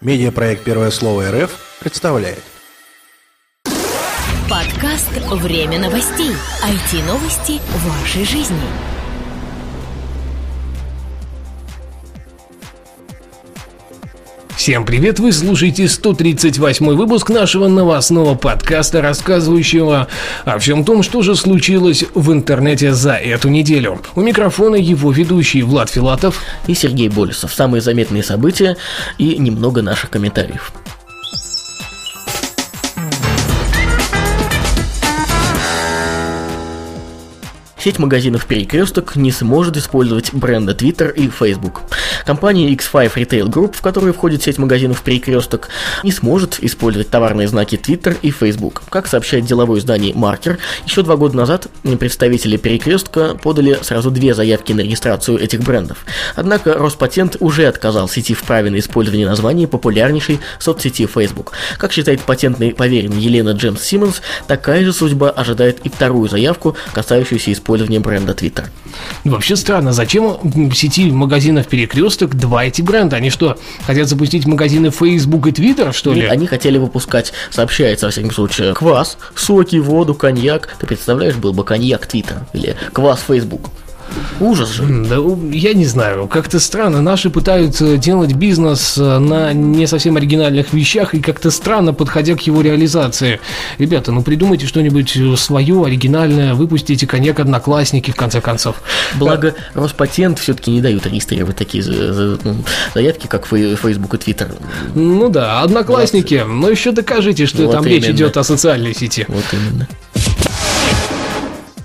Медиапроект «Первое слово РФ» представляет. Подкаст «Время новостей». IT-новости вашей жизни. Всем привет! Вы слушаете 138-й выпуск нашего новостного подкаста, рассказывающего о всем том, что же случилось в интернете за эту неделю. У микрофона его ведущие Влад Филатов и Сергей Болесов. Самые заметные события и немного наших комментариев. Сеть магазинов «Перекресток» не сможет использовать бренды Twitter и Facebook. Компания X5 Retail Group, в которую входит сеть магазинов «Перекресток», не сможет использовать товарные знаки Twitter и Facebook. Как сообщает деловое издание «Маркер», еще 2 года назад представители «Перекрестка» подали сразу 2 заявки на регистрацию этих брендов. Однако Роспатент уже отказал сети в праве на использование названия популярнейшей соцсети Facebook. Как считает патентный поверенный Елена Джемс-Симмонс, такая же судьба ожидает и 2-ю заявку, касающуюся использования бренда Twitter. Вообще странно, зачем в сети магазинов «Перекресток» 2 эти бренда? Они что, хотят запустить магазины Facebook и Twitter, что ли? Они хотели выпускать, сообщается, во всяком случае, квас, соки, воду, коньяк. Ты представляешь, был бы коньяк Twitter или квас Facebook? Ужас же. Да, я не знаю, как-то странно. Наши пытаются делать бизнес на не совсем оригинальных вещах и как-то странно подходя к его реализации. Ребята, ну придумайте что-нибудь свое, оригинальное, выпустите коньяк «Одноклассники» в конце концов. Благо, Роспатент все-таки не дают регистрировать такие заявки, как Facebook и Twitter. Ну да, «Одноклассники», но еще докажите, что вот там именно. Речь идет о социальной сети. Вот именно.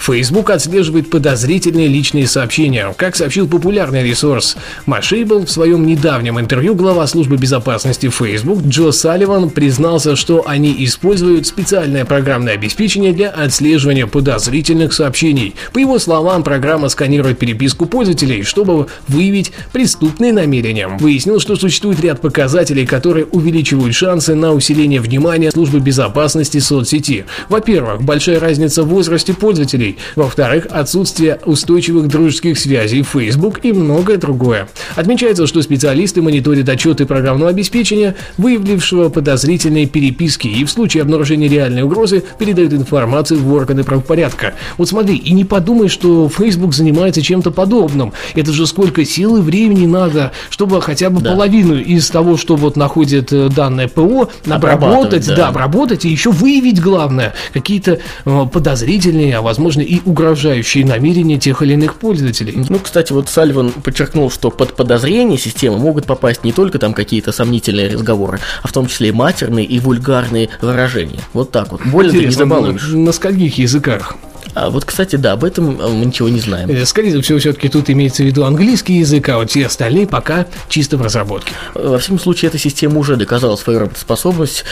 Facebook отслеживает подозрительные личные сообщения, как сообщил популярный ресурс. Машейбл в своем недавнем интервью глава службы безопасности Facebook Джо Салливан признался, что они используют специальное программное обеспечение для отслеживания подозрительных сообщений. По его словам, программа сканирует переписку пользователей, чтобы выявить преступные намерения. Выяснил, что существует ряд показателей, которые увеличивают шансы на усиление внимания службы безопасности соцсети. Во-первых, большая разница в возрасте пользователей. Во-вторых, отсутствие устойчивых дружеских связей в Facebook и многое другое. Отмечается, что специалисты мониторят отчеты программного обеспечения, выявившего подозрительные переписки, и в случае обнаружения реальной угрозы передают информацию в органы правопорядка. Вот смотри, и не подумай, что Facebook занимается чем-то подобным. Это же сколько сил и времени надо, чтобы хотя бы половину из того, что вот находит данное ПО, обработать и еще выявить, главное, какие-то подозрительные, а возможно и угрожающие намерения тех или иных пользователей. Ну, кстати, вот Салливан подчеркнул, что под подозрение системы могут попасть не только там какие-то сомнительные разговоры, а в том числе и матерные и вульгарные выражения. Вот так вот. Больно ты не забалуешь. На скольких языках? А вот, кстати, да, об этом мы ничего не знаем. Скорее всего, все-таки тут имеется в виду английский язык, а вот все остальные пока чисто в разработке. Во всяком случае, эта система уже доказала свою работоспособность.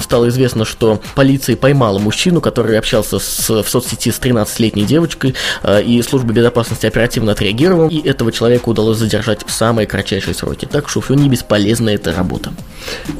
Стало известно, что полиция поймала мужчину, который общался в соцсети с 13-летней девочкой, и служба безопасности оперативно отреагировала, и этого человека удалось задержать в самые кратчайшие сроки. Так что все не бесполезна эта работа.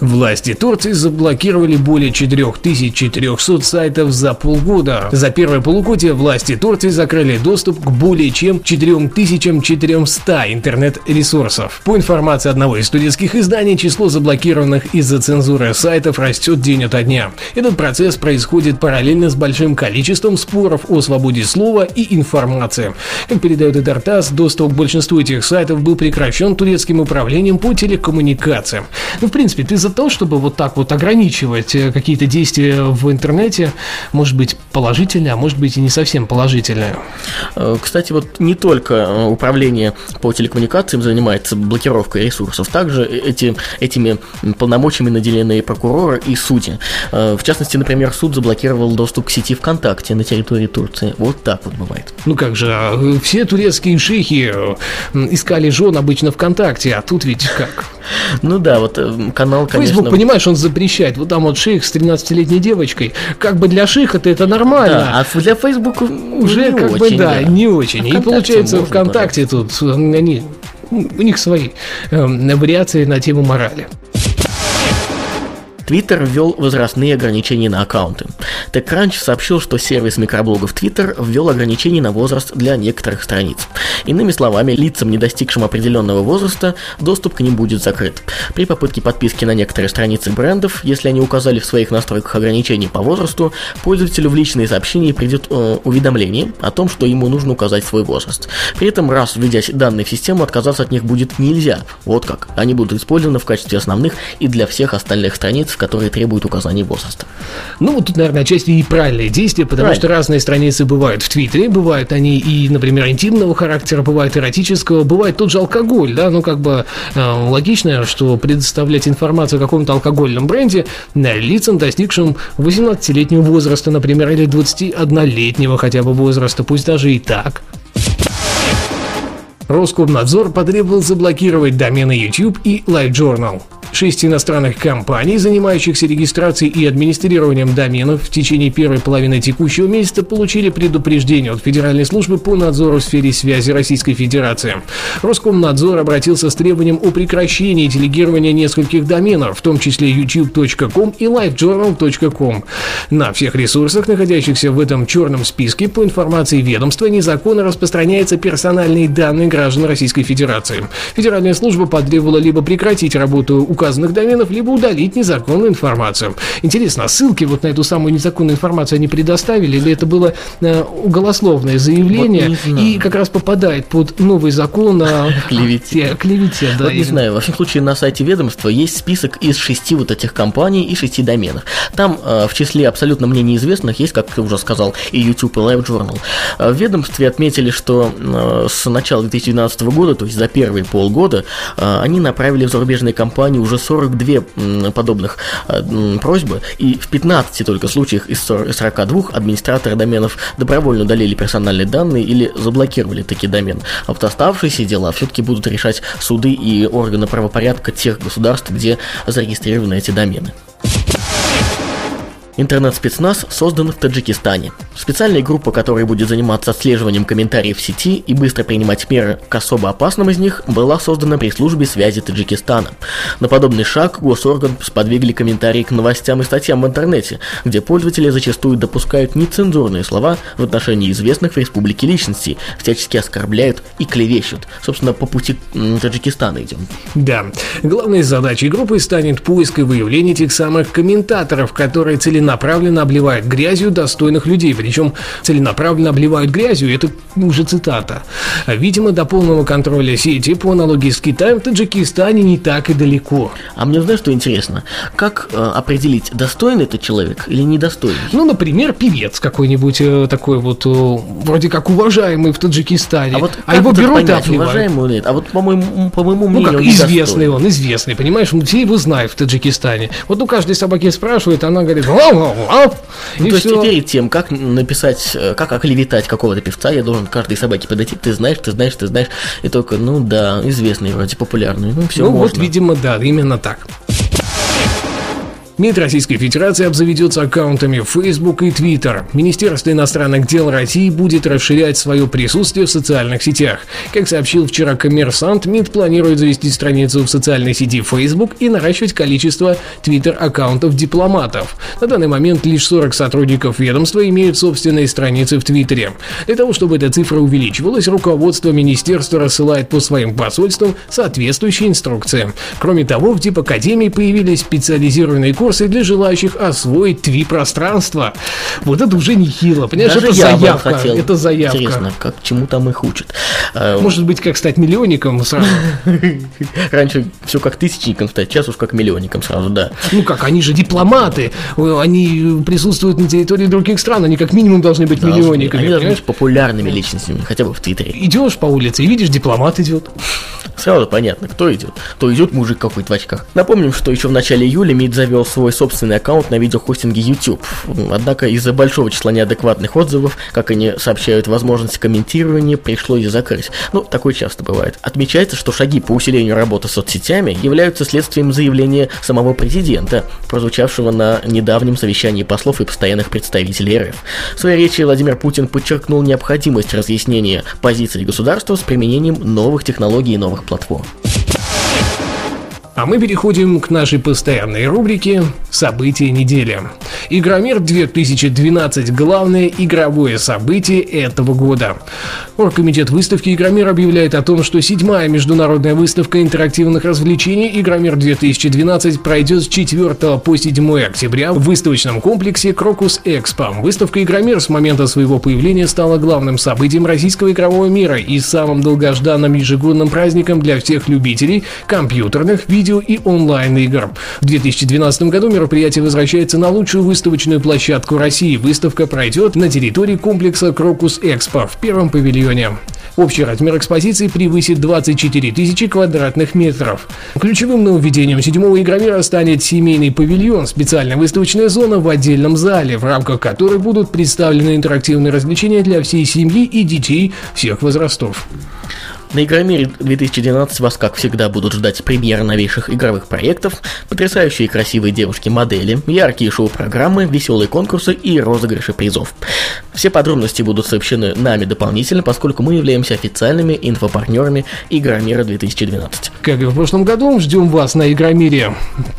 Власти Турции заблокировали более 4400 сайтов за полгода. За первое полугодие власти Турции закрыли доступ к более чем 4400 интернет-ресурсов. По информации одного из студентских изданий, число заблокированных из-за цензуры сайтов растет день ото дня. Этот процесс происходит параллельно с большим количеством споров о свободе слова и информации. Как передает ИТАР-ТАСС, доступ к большинству этих сайтов был прекращен турецким управлением по телекоммуникациям. Ну, в принципе, ты за то, чтобы вот так вот ограничивать какие-то действия в интернете, может быть, положительно, а может быть, и не совсем положительное. Кстати, вот не только управление по телекоммуникациям занимается блокировкой ресурсов, также этими полномочиями наделены прокуроры и судьи. В частности, например, суд заблокировал доступ к сети ВКонтакте на территории Турции. Вот так вот бывает. Ну как же, все турецкие шейхи искали жен обычно ВКонтакте, а тут ведь как? Ну да, вот канал, конечно... Facebook, понимаешь, он запрещает. Вот там вот шейх с 13-летней девочкой. Как бы для шейха-то это нормально. Да, а для Facebook уже не как очень, бы да, не очень. И получается, ВКонтакте тут у них свои вариации на тему морали. Twitter ввел возрастные ограничения на аккаунты. TechCrunch сообщил, что сервис микроблогов Twitter ввел ограничения на возраст для некоторых страниц. Иными словами, лицам, не достигшим определенного возраста, доступ к ним будет закрыт. При попытке подписки на некоторые страницы брендов, если они указали в своих настройках ограничения по возрасту, пользователю в личные сообщения придет уведомление о том, что ему нужно указать свой возраст. При этом, раз введя данные в систему, отказаться от них будет нельзя. Вот как. Они будут использованы в качестве основных и для всех остальных страниц, которые требуют указания возраста. Ну, тут, наверное, отчасти и правильное действие, потому что разные страницы бывают в Твиттере, бывают они и, например, интимного характера, бывают эротического, бывает тот же алкоголь, да, ну, как бы логично, что предоставлять информацию о каком-то алкогольном бренде лицам, достигшим 18-летнего возраста, например, или 21-летнего хотя бы возраста, пусть даже и так. Роскомнадзор потребовал заблокировать домены YouTube и LiveJournal. 6 иностранных компаний, занимающихся регистрацией и администрированием доменов, в течение первой половины текущего месяца получили предупреждение от Федеральной службы по надзору в сфере связи Российской Федерации. Роскомнадзор обратился с требованием о прекращении делегирования нескольких доменов, в том числе youtube.com и livejournal.com. На всех ресурсах, находящихся в этом черном списке, по информации ведомства, незаконно распространяются персональные данные граждан Российской Федерации. Федеральная служба потребовала либо прекратить работу указанных доменов, либо удалить незаконную информацию. Интересно, ссылки вот на эту самую незаконную информацию они предоставили, или это было голословное заявление вот и как раз попадает под новый закон о клевете? Да, вот не знаю, во всяком случае на сайте ведомства есть список из 6 вот этих компаний и 6 доменов. Там в числе абсолютно мне неизвестных есть, как ты уже сказал, и YouTube, и LiveJournal. В ведомстве отметили, что с начала 2012 года, то есть за первые полгода, они направили в зарубежные компании уже 42 подобных просьбы, и в 15 только случаях из 42 администраторы доменов добровольно удалили персональные данные или заблокировали такие домены. А вот оставшиеся дела все-таки будут решать суды и органы правопорядка тех государств, где зарегистрированы эти домены. Интернет-спецназ создан в Таджикистане. Специальная группа, которая будет заниматься отслеживанием комментариев в сети и быстро принимать меры к особо опасным из них, была создана при службе связи Таджикистана. На подобный шаг госорган сподвигли комментарии к новостям и статьям в интернете, где пользователи зачастую допускают нецензурные слова в отношении известных в республике личностей, всячески оскорбляют и клевещут. Собственно, по пути Таджикистана идем. Да. Главной задачей группы станет поиск и выявление тех самых комментаторов, которые целенаправленно обливают грязью достойных людей, причем целенаправленно обливают грязью, это уже цитата. Видимо, до полного контроля сети по аналогии с Китаем в Таджикистане не так и далеко. А мне, знаешь, что интересно, как определить, достойный это человек или недостойный? Ну, например, певец какой-нибудь такой вот, вроде как уважаемый в Таджикистане, вот его берут и обливают. Уважаемый он или нет? А вот, по моему мнению, как он известный недостоин. Он, известный, понимаешь, все его знают в Таджикистане. Вот у каждой собаки спрашивают, она говорит: ну, то есть теперь тем, как написать, как оклеветать какого-то певца, я должен к каждой собаке подойти, ты знаешь, и только, ну да, известный, вроде популярный, ну все можно. Ну вот, видимо, да, именно так. МИД Российской Федерации обзаведется аккаунтами Facebook и Twitter. Министерство иностранных дел России будет расширять свое присутствие в социальных сетях. Как сообщил вчера «Коммерсант», МИД планирует завести страницу в социальной сети Facebook и наращивать количество Twitter-аккаунтов дипломатов. На данный момент лишь 40 сотрудников ведомства имеют собственные страницы в Твиттере. Для того, чтобы эта цифра увеличивалась, руководство министерства рассылает по своим посольствам соответствующие инструкции. Кроме того, в Дип-Академии появились специализированные курсы для желающих освоить Twi-пространство. Вот это уже нехило, понимаешь, даже это заявка. Это заявка. Интересно, как чему там их учат. Может быть, как стать миллионником сразу. Раньше все как тысячником стать, сейчас уж как миллионником сразу, да. Ну как, они же дипломаты, они присутствуют на территории других стран, они как минимум должны быть миллионниками. Они должны быть популярными личностями, хотя бы в Твиттере. Идешь по улице и видишь, дипломат идет. Сразу понятно, кто идет. То идет мужик какой-то в очках. Напомним, что еще в начале июля МИД завел свой собственный аккаунт на видеохостинге YouTube. Однако из-за большого числа неадекватных отзывов, как они сообщают, возможность комментирования пришлось закрыть. Ну, такое часто бывает. Отмечается, что шаги по усилению работы с соцсетями являются следствием заявления самого президента, прозвучавшего на недавнем совещании послов и постоянных представителей РФ. В своей речи Владимир Путин подчеркнул необходимость разъяснения позиций государства с применением новых технологий и новых платформ. А мы переходим к нашей постоянной рубрике «События недели». Игромир-2012 – главное игровое событие этого года. Оргкомитет выставки «Игромир» объявляет о том, что 7-я международная выставка интерактивных развлечений «Игромир-2012» пройдет с 4 по 7 октября в выставочном комплексе «Крокус-Экспо». Выставка «Игромир» с момента своего появления стала главным событием российского игрового мира и самым долгожданным ежегодным праздником для всех любителей компьютерных, видео и онлайн-игр. В 2012 году мероприятие возвращается на лучшую выставочную площадку России. Выставка пройдет на территории комплекса «Крокус-Экспо» в первом павильоне. Общий размер экспозиции превысит 24 тысячи квадратных метров. Ключевым нововведением 7-го игромира станет семейный павильон, специальная выставочная зона в отдельном зале, в рамках которой будут представлены интерактивные развлечения для всей семьи и детей всех возрастов. На Игромире 2012 вас, как всегда, будут ждать премьеры новейших игровых проектов, потрясающие красивые девушки-модели, яркие шоу-программы, веселые конкурсы и розыгрыши призов. Все подробности будут сообщены нами дополнительно, поскольку мы являемся официальными инфопартнерами Игромира 2012. Как и в прошлом году, ждем вас на Игромире.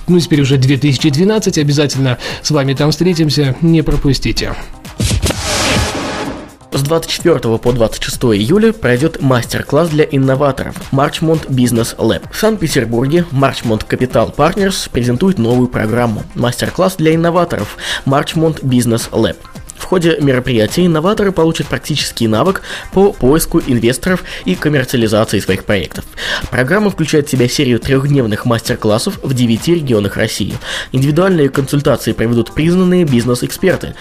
Ну, теперь уже 2012, обязательно с вами там встретимся, не пропустите. С 24 по 26 июля пройдет мастер-класс для инноваторов Marchmont Business Lab. В Санкт-Петербурге Marchmont Capital Partners презентует новую программу «Мастер-класс для инноваторов Marchmont Business Lab». В ходе мероприятия инноваторы получат практический навык по поиску инвесторов и коммерциализации своих проектов. Программа включает в себя серию трехдневных мастер-классов в 9 регионах России. Индивидуальные консультации проведут признанные бизнес-эксперты.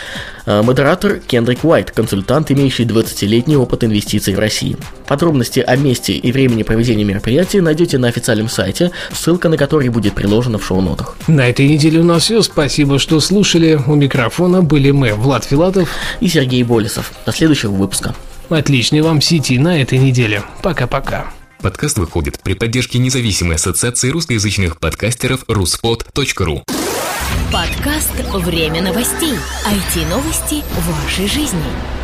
Модератор Кендрик Уайт, консультант, имеющий 20-летний опыт инвестиций в России. Подробности о месте и времени проведения мероприятия найдете на официальном сайте, ссылка на который будет приложена в шоу-нотах. На этой неделе у нас все. Спасибо, что слушали. У микрофона были мы, Влад Филатов и Сергей Болесов. До следующего выпуска. Отличной вам сети на этой неделе. Пока-пока. Подкаст выходит при поддержке независимой ассоциации русскоязычных подкастеров RusPod.ru. Подкаст «Время новостей». IT-новости вашей жизни.